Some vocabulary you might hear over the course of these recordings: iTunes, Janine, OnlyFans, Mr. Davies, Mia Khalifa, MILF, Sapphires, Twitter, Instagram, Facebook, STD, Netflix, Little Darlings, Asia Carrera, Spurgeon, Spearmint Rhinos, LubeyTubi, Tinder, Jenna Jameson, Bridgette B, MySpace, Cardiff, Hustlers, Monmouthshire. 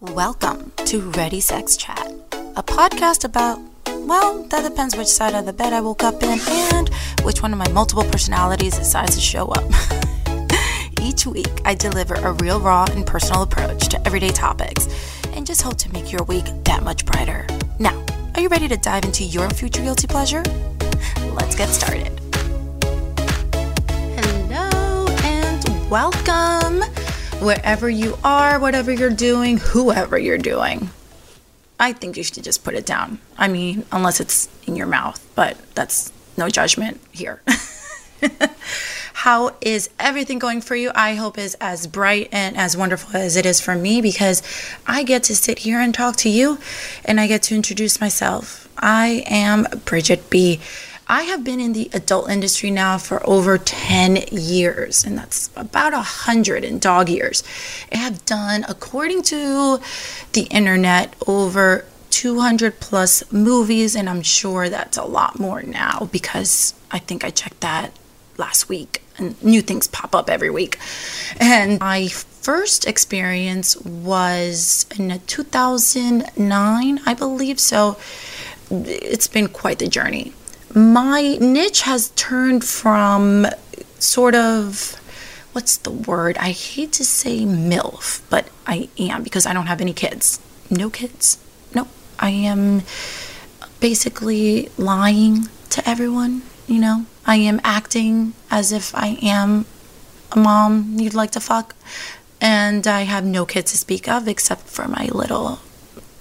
Welcome to Ready Sex Chat, a podcast about, well, that depends which side of the bed I woke up in and which one of my multiple personalities decides to show up. Each week, I deliver a real, raw, and personal approach to everyday topics and just hope to make your week that much brighter. Now, are you ready to dive into your future guilty pleasure? Let's get started. Hello and welcome. Wherever you are, whatever you're doing, whoever you're doing, I think you should just put it down. I mean, unless it's in your mouth, but that's no judgment here. How is everything going for you? I hope is as bright and as wonderful as it is for me, because I get to sit here and talk to you and I get to introduce myself. I am Bridgette B. I have been in the adult industry now for over 10 years, and that's about 100 in dog years. I have done, according to the internet, over 200 plus movies, and I'm sure that's a lot more now because I think I checked that last week, and new things pop up every week. And my first experience was in 2009, I believe, so it's been quite the journey. My niche has turned from sort of, what's the word? I hate to say MILF, but I am, because I don't have any kids. No kids. Nope. I am basically lying to everyone, you know? I am acting as if I am a mom you'd like to fuck. And I have no kids to speak of except for my little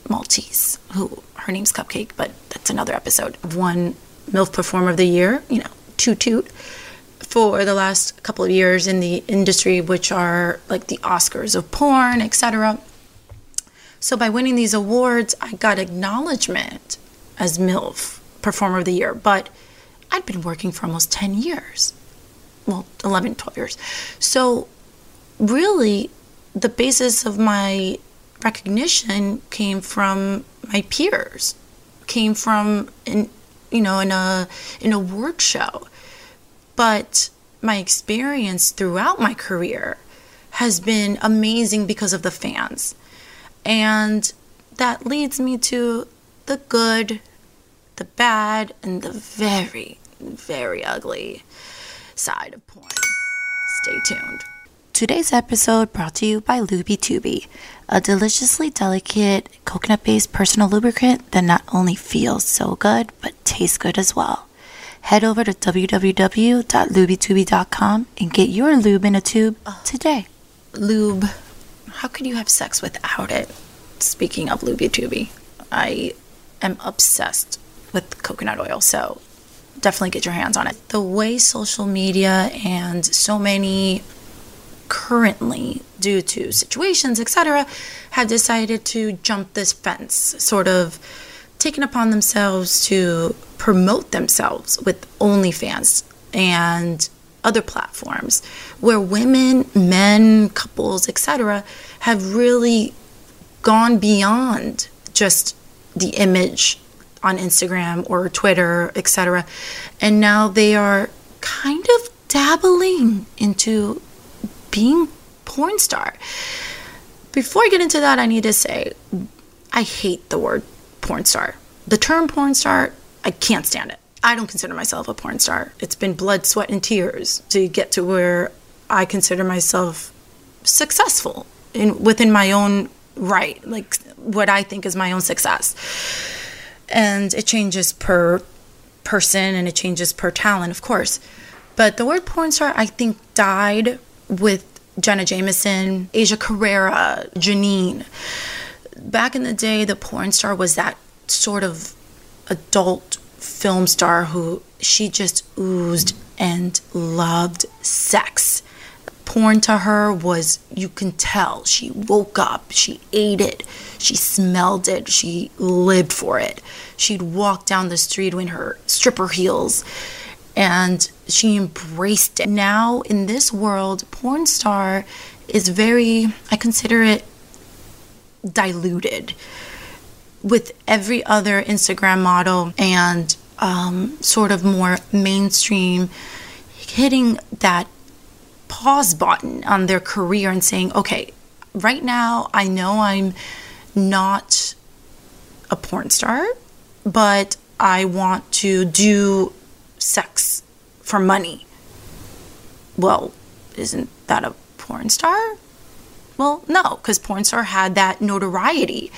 Maltese, who, her name's Cupcake, but that's another episode. One MILF Performer of the Year, you know, toot for the last couple of years in the industry, which are like the Oscars of porn, etc. So by winning these awards, I got acknowledgement as MILF Performer of the Year, but I'd been working for almost 10 years. Well, 11, 12 years. So really, the basis of my recognition came from my peers, came from in a work show. But my experience throughout my career has been amazing because of the fans. And that leads me to the good, the bad, and the very, very ugly side of porn. Stay tuned. Today's episode brought to you by LubeyTubi, a deliciously delicate coconut-based personal lubricant that not only feels so good, but tastes good as well. Head over to www.LubeyTubi.com and get your lube in a tube today. Lube. How could you have sex without it? Speaking of LubeyTubi, I am obsessed with coconut oil, so definitely get your hands on it. The way social media and so many currently, due to situations, etc., have decided to jump this fence, sort of taken upon themselves to promote themselves with OnlyFans and other platforms where women, men, couples, etc., have really gone beyond just the image on Instagram or Twitter, etc., and now they are kind of dabbling into being porn star. Before I get into that, I need to say I hate the word porn star. The term porn star, I can't stand it. I don't consider myself a porn star. It's been blood, sweat, and tears to get to where I consider myself successful within my own right, like what I think is my own success. And it changes per person and it changes per talent, of course. But the word porn star, I think, died with Jenna Jameson, Asia Carrera, Janine. Back in the day, the porn star was that sort of adult film star who she just oozed and loved sex. Porn to her was, you can tell, she woke up, she ate it, she smelled it, she lived for it. She'd walk down the street in her stripper heels, and she embraced it. Now, in this world, porn star is very, I consider it diluted with every other Instagram model and sort of more mainstream, hitting that pause button on their career and saying, okay, right now I know I'm not a porn star, but I want to do sex for money. Well, isn't that a porn star? Well, no, because porn star had that notoriety.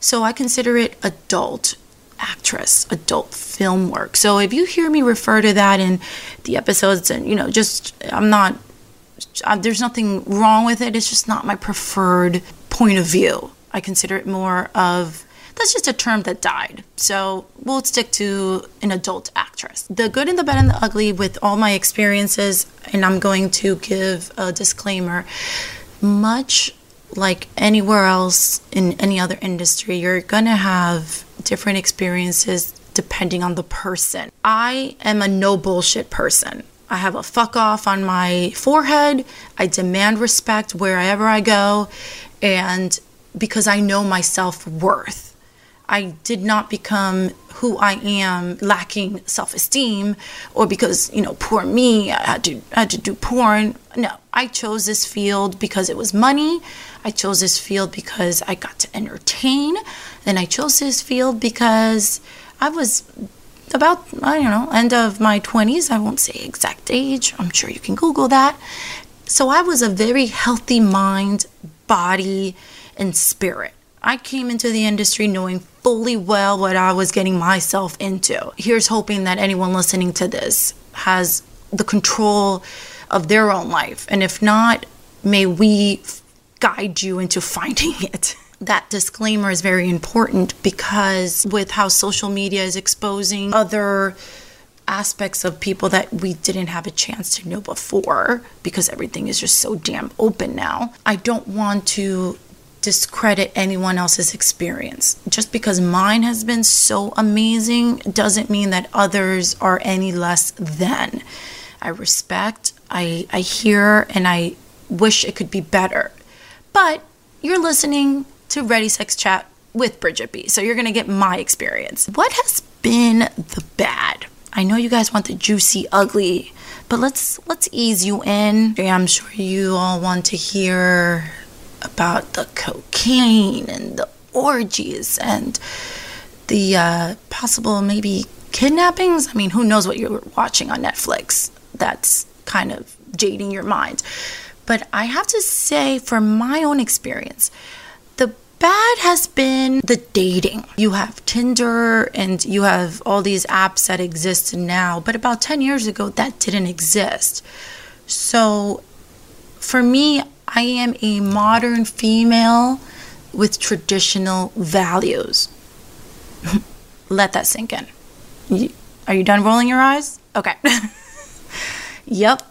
So I consider it adult actress, adult film work. So if you hear me refer to that in the episodes, and, you know, just, I'm not, there's nothing wrong with it. It's just not my preferred point of view. I consider it more of, that's just a term that died. So we'll stick to an adult actress. The good and the bad and the ugly with all my experiences, and I'm going to give a disclaimer, much like anywhere else in any other industry, you're going to have different experiences depending on the person. I am a no bullshit person. I have a fuck off on my forehead. I demand respect wherever I go, and because I know my self-worth. I did not become who I am lacking self-esteem, or because, you know, poor me, I had to do porn. No, I chose this field because it was money. I chose this field because I got to entertain. And I chose this field because I was about, I don't know, end of my 20s. I won't say exact age. I'm sure you can Google that. So I was a very healthy mind, body, and spirit. I came into the industry knowing fully well what I was getting myself into. Here's hoping that anyone listening to this has the control of their own life. And if not, may we guide you into finding it. That disclaimer is very important, because with how social media is exposing other aspects of people that we didn't have a chance to know before, because everything is just so damn open now, I don't want to discredit anyone else's experience. Just because mine has been so amazing doesn't mean that others are any less than. I respect, I hear, and I wish it could be better. But you're listening to Ready Sex Chat with Bridgette B, so you're going to get my experience. What has been the bad? I know you guys want the juicy, ugly, but let's ease you in. I'm sure you all want to hear about the cocaine and the orgies and the possible maybe kidnappings. I mean, who knows what you're watching on Netflix? That's kind of jading your mind. But I have to say, from my own experience, the bad has been the dating. You have Tinder and you have all these apps that exist now, but about 10 years ago, that didn't exist. So for me, I am a modern female with traditional values. Let that sink in. Are you done rolling your eyes? Okay. Yep,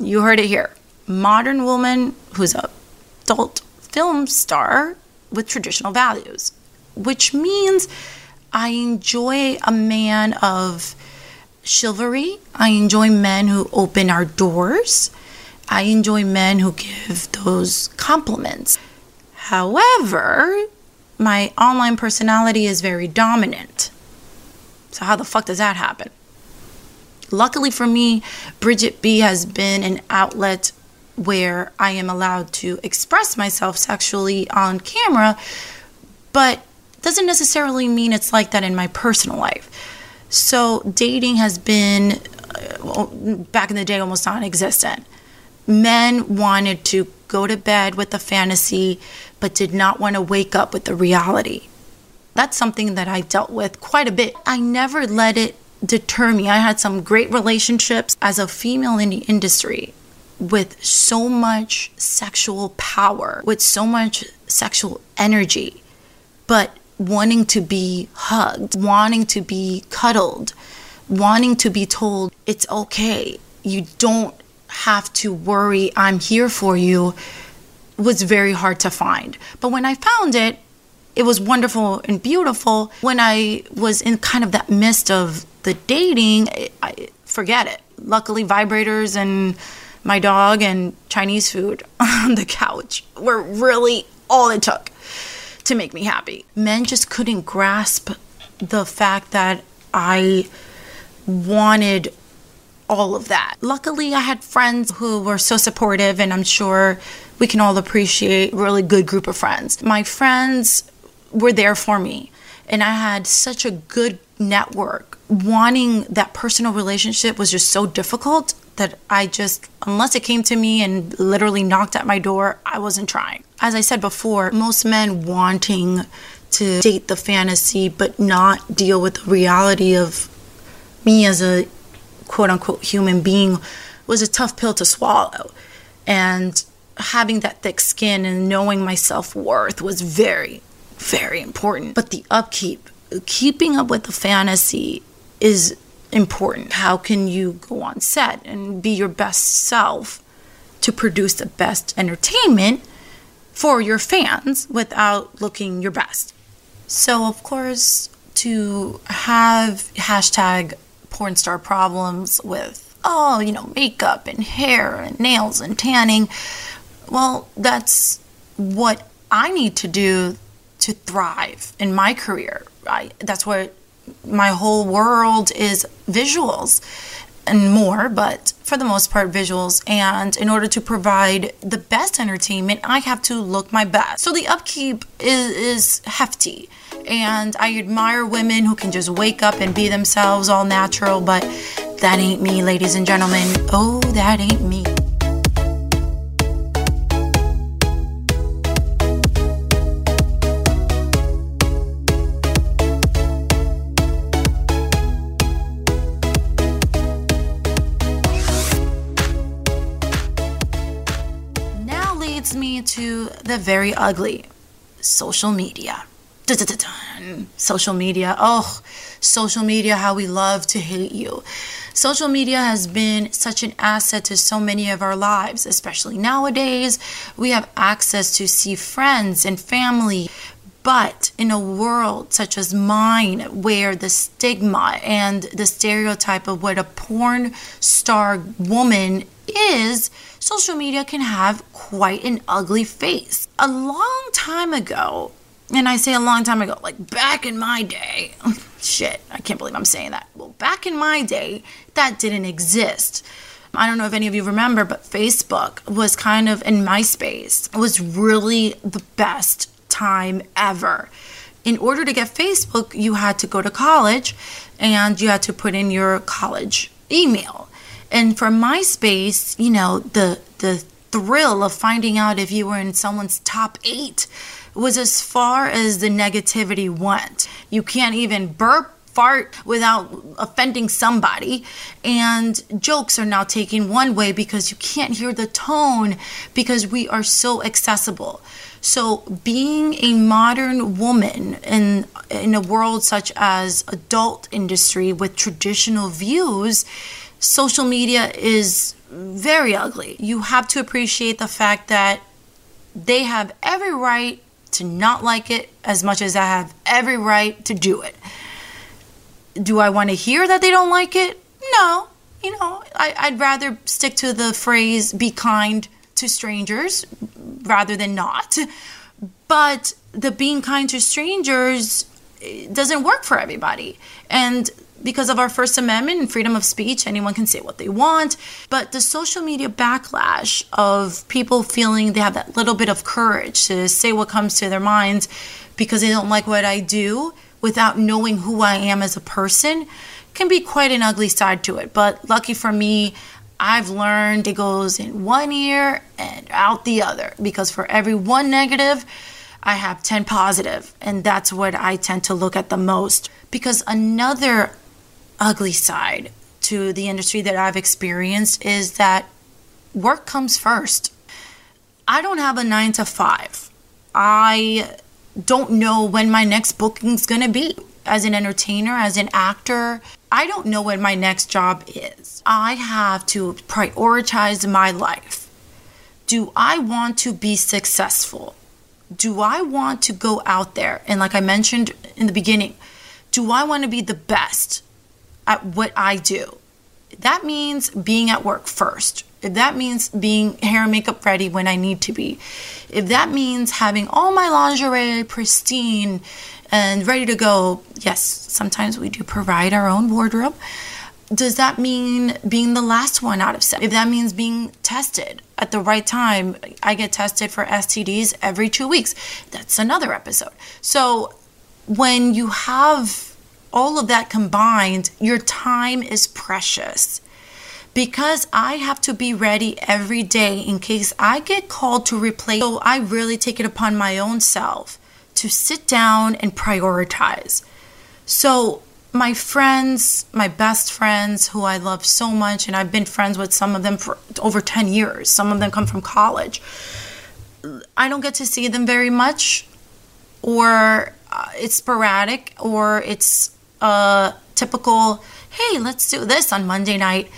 you heard it here. Modern woman who's an adult film star with traditional values, which means I enjoy a man of chivalry. I enjoy men who open our doors. I enjoy men who give those compliments. However, my online personality is very dominant. So how the fuck does that happen? Luckily for me, Bridgette B has been an outlet where I am allowed to express myself sexually on camera, but doesn't necessarily mean it's like that in my personal life. So dating has been, back in the day, almost non-existent. Men wanted to go to bed with a fantasy, but did not want to wake up with the reality. That's something that I dealt with quite a bit. I never let it deter me. I had some great relationships as a female in the industry with so much sexual power, with so much sexual energy, but wanting to be hugged, wanting to be cuddled, wanting to be told it's okay. You don't have to worry, I'm here for you, was very hard to find. But when I found it, it was wonderful and beautiful. When I was in kind of that mist of the dating, I forget it. Luckily, vibrators and my dog and Chinese food on the couch were really all it took to make me happy. Men just couldn't grasp the fact that I wanted all of that. Luckily, I had friends who were so supportive, and I'm sure we can all appreciate a really good group of friends. My friends were there for me. And I had such a good network. Wanting that personal relationship was just so difficult that I just, unless it came to me and literally knocked at my door, I wasn't trying. As I said before, most men wanting to date the fantasy but not deal with the reality of me as a quote-unquote human being was a tough pill to swallow. And having that thick skin and knowing my self-worth was very, very important. But the upkeep, keeping up with the fantasy is important. How can you go on set and be your best self to produce the best entertainment for your fans without looking your best? So, of course, to have hashtag porn star problems with, oh, you know, makeup and hair and nails and tanning, well, that's what I need to do to thrive in my career. That's what my whole world is, visuals and more, but for the most part visuals. And in order to provide the best entertainment, I have to look my best. So the upkeep is hefty. And I admire women who can just wake up and be themselves all natural, but that ain't me, ladies and gentlemen. Oh, that ain't me. To the very ugly, social media. Dun-dun-dun-dun. Social media. Oh, social media, how we love to hate you. Social media has been such an asset to so many of our lives, especially nowadays. We have access to see friends and family, but in a world such as mine, where the stigma and the stereotype of what a porn star woman is, social media can have quite an ugly face. A long time ago, and I say a long time ago, like back in my day, shit, I can't believe I'm saying that. Well, back in my day, that didn't exist. I don't know if any of you remember, but Facebook was kind of, and MySpace was really the best time ever. In order to get Facebook, you had to go to college and you had to put in your college email. And for MySpace, you know, the thrill of finding out if you were in someone's top 8 was as far as the negativity went. You can't even burp, fart without offending somebody. And jokes are now taken one way because you can't hear the tone because we are so accessible. So being a modern woman in a world such as adult industry with traditional views, social media is very ugly. You have to appreciate the fact that they have every right to not like it as much as I have every right to do it. Do I want to hear that they don't like it? No. You know, I'd rather stick to the phrase, be kind to strangers, rather than not. But the being kind to strangers doesn't work for everybody. And because of our First Amendment and freedom of speech, anyone can say what they want. But the social media backlash of people feeling they have that little bit of courage to say what comes to their minds because they don't like what I do without knowing who I am as a person can be quite an ugly side to it. But lucky for me, I've learned it goes in one ear and out the other, because for every one negative, I have 10 positive. And that's what I tend to look at the most, because another ugly side to the industry that I've experienced is that work comes first. I don't have a 9-to-5. I don't know when my next booking's gonna be. As an entertainer, as an actor, I don't know when my next job is. I have to prioritize my life. Do I want to be successful? Do I want to go out there? And like I mentioned in the beginning, do I want to be the best at what I do? That means being at work first. If that means being hair and makeup ready when I need to be. If that means having all my lingerie pristine and ready to go. Yes, sometimes we do provide our own wardrobe. does that mean being the last one out of seven? If that means being tested at the right time, I get tested for STDs every 2 weeks. That's another episode. So when you have all of that combined, your time is precious. Because I have to be ready every day in case I get called to replace. So I really take it upon my own self to sit down and prioritize. So my friends, my best friends who I love so much, and I've been friends with some of them for over 10 years. Some of them come from college. I don't get to see them very much, or it's sporadic, or it's typical, hey, let's do this on Monday night.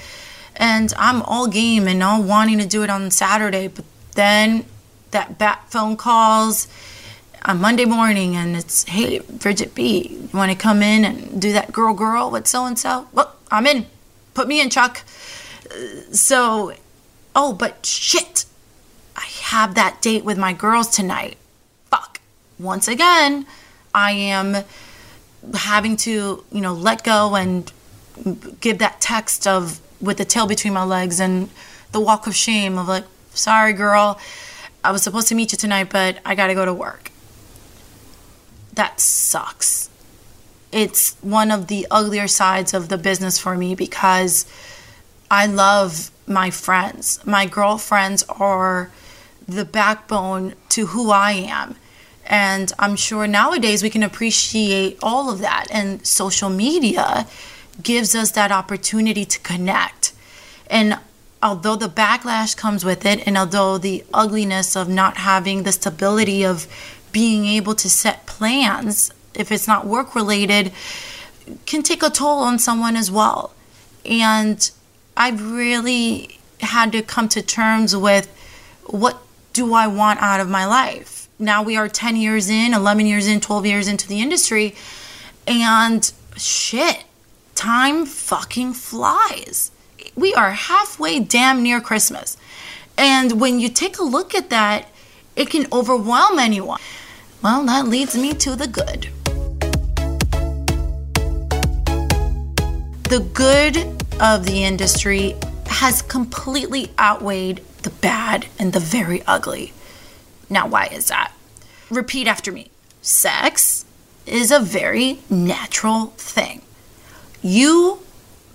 And I'm all game and all wanting to do it on Saturday, but then that phone calls on Monday morning and it's, hey, Bridgette B, you want to come in and do that girl with so-and-so? Well, I'm in. Put me in, Chuck. So, oh, but shit, I have that date with my girls tonight. Fuck. Once again, I am having to, let go and give that text of, with the tail between my legs and the walk of shame of like, sorry girl, I was supposed to meet you tonight, but I gotta go to work. That sucks. It's one of the uglier sides of the business for me because I love my friends. My girlfriends are the backbone to who I am. And I'm sure nowadays we can appreciate all of that. And social media gives us that opportunity to connect. And although the backlash comes with it, and although the ugliness of not having the stability of being able to set plans, if it's not work-related, can take a toll on someone as well. And I've really had to come to terms with, what do I want out of my life? Now we are 10 years in, 11 years in, 12 years into the industry, and shit, time fucking flies. We are halfway damn near Christmas. And when you take a look at that, it can overwhelm anyone. Well, that leads me to the good. The good of the industry has completely outweighed the bad and the very ugly. Now, why is that? Repeat after me. Sex is a very natural thing. You,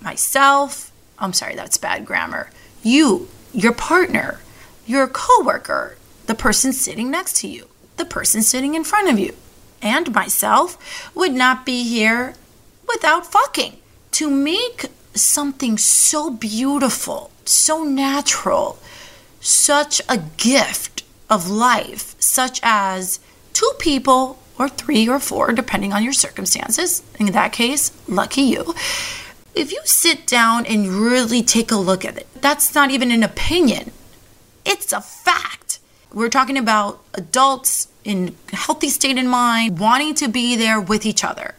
myself, I'm sorry, that's bad grammar. You, your partner, your coworker, the person sitting next to you, the person sitting in front of you, and myself would not be here without fucking. To make something so beautiful, so natural, such a gift of life, such as two people or three or four, depending on your circumstances. In that case, lucky you. If you sit down and really take a look at it, that's not even an opinion. It's a fact. We're talking about adults in a healthy state of mind, wanting to be there with each other.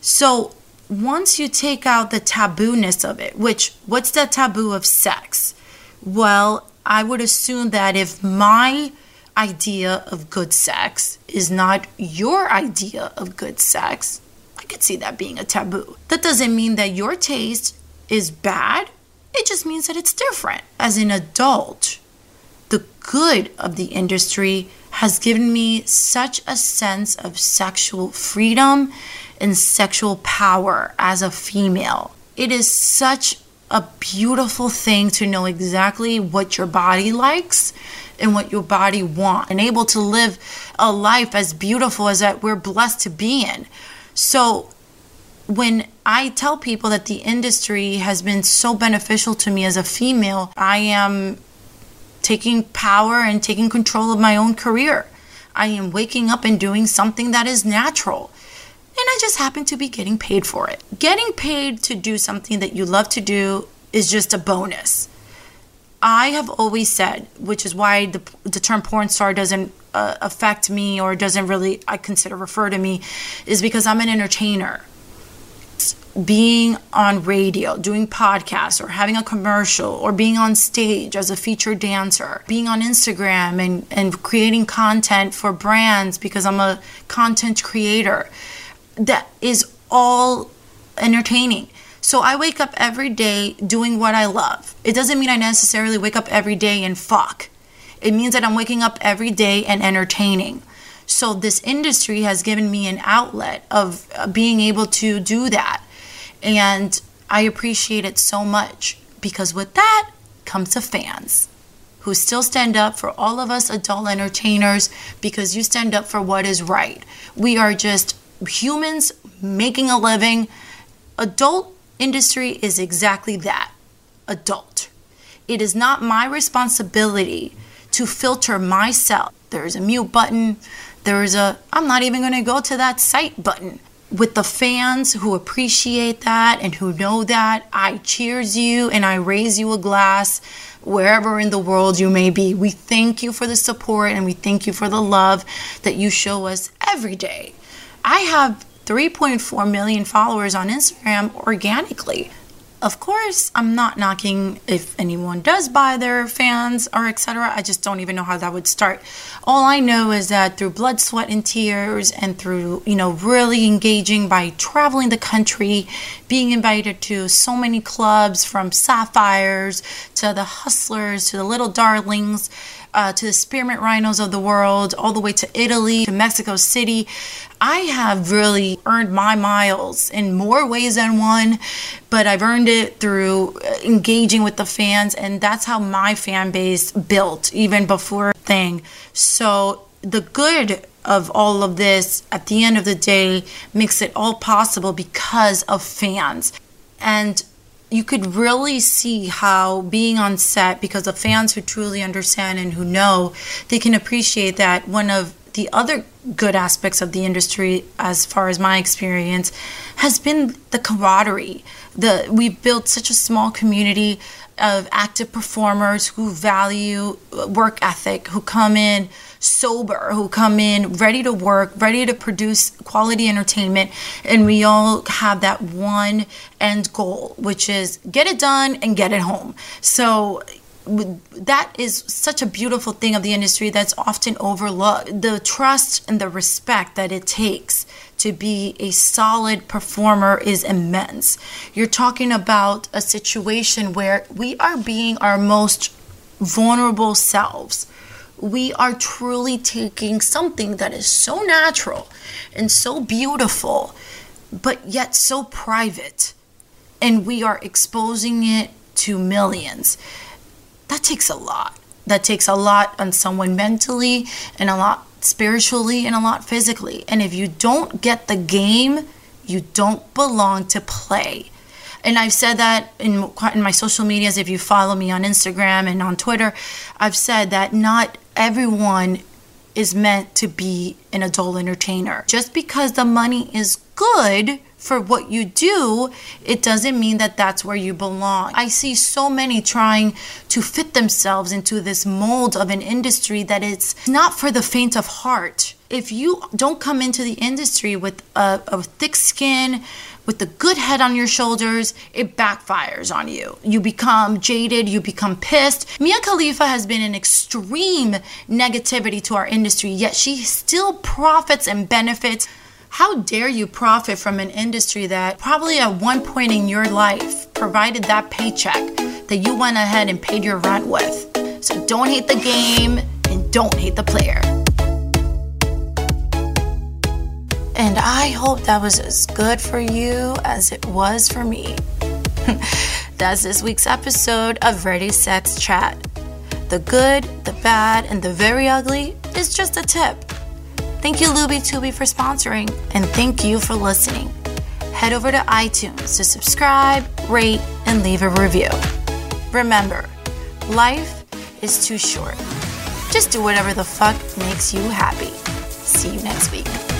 So once you take out the taboo-ness of it, which, what's the taboo of sex? Well, I would assume that if my idea of good sex is not your idea of good sex, I could see that being a taboo. That doesn't mean that your taste is bad. It just means that it's different. As an adult, the good of the industry has given me such a sense of sexual freedom and sexual power as a female. It is such a beautiful thing to know exactly what your body likes and what your body wants, and able to live a life as beautiful as that we're blessed to be in. So when I tell people that the industry has been so beneficial to me as a female, I am taking power and taking control of my own career. I am waking up and doing something that is natural. And I just happen to be getting paid for it. Getting paid to do something that you love to do is just a bonus. I have always said, which is why the term porn star doesn't affect me, or doesn't really, I consider, refer to me, is because I'm an entertainer. Being on radio, doing podcasts, or having a commercial, or being on stage as a featured dancer, being on Instagram and creating content for brands because I'm a content creator, that is all entertaining. So I wake up every day doing what I love. It doesn't mean I necessarily wake up every day and fuck. It means that I'm waking up every day and entertaining. So this industry has given me an outlet of being able to do that. And I appreciate it so much, because with that comes the fans who still stand up for all of us adult entertainers, because you stand up for what is right. We are just humans making a living. Adult industry is exactly that, adult. It is not my responsibility to filter myself. There's a mute button. There's a I'm not even going to go to that site button. With the fans who appreciate that and who know that, I cheers you and I raise you a glass wherever in the world you may be. We thank you for the support and we thank you for the love that you show us every day. I have 3.4 million followers on Instagram organically. Of course, I'm not knocking if anyone does buy their fans or etc. I just don't even know how that would start. All I know is that through blood, sweat, and tears, and through, really engaging by traveling the country, being invited to so many clubs, from Sapphires to the Hustlers to the Little Darlings, to the Spearmint Rhinos of the world, all the way to Italy, to Mexico City. I have really earned my miles in more ways than one, but I've earned it through engaging with the fans, and that's how my fan base built even before thing. So the good of all of this at the end of the day makes it all possible because of fans. And you could really see how being on set, because the fans who truly understand and who know, they can appreciate that. One of the other good aspects of the industry, as far as my experience, has been the camaraderie. We've built such a small community of active performers who value work ethic, who come in sober, who come in ready to work, ready to produce quality entertainment, and we all have that one end goal, which is get it done and get it home. So that is such a beautiful thing of the industry that's often overlooked. The trust and the respect that it takes to be a solid performer is immense. You're talking about a situation where we are being our most vulnerable selves. We are truly taking something that is so natural and so beautiful, but yet so private, and we are exposing it to millions. That takes a lot. That takes a lot on someone mentally, and a lot spiritually, and a lot physically. And if you don't get the game, you don't belong to play. And I've said that in my social medias. If you follow me on Instagram and on Twitter, I've said that not everyone is meant to be an adult entertainer. Just because the money is good for what you do, it doesn't mean that that's where you belong. I see so many trying to fit themselves into this mold of an industry that it's not for the faint of heart. If you don't come into the industry with a thick skin, with a good head on your shoulders, it backfires on you. You become jaded, you become pissed. Mia Khalifa has been an extreme negativity to our industry, yet she still profits and benefits. How dare you profit from an industry that probably at one point in your life provided that paycheck that you went ahead and paid your rent with? So don't hate the game and don't hate the player. And I hope that was as good for you as it was for me. That's this week's episode of Ready, Set, Chat. The good, the bad, and the very ugly is just a tip. Thank you, LubeyTubi, for sponsoring, and thank you for listening. Head over to iTunes to subscribe, rate, and leave a review. Remember, life is too short. Just do whatever the fuck makes you happy. See you next week.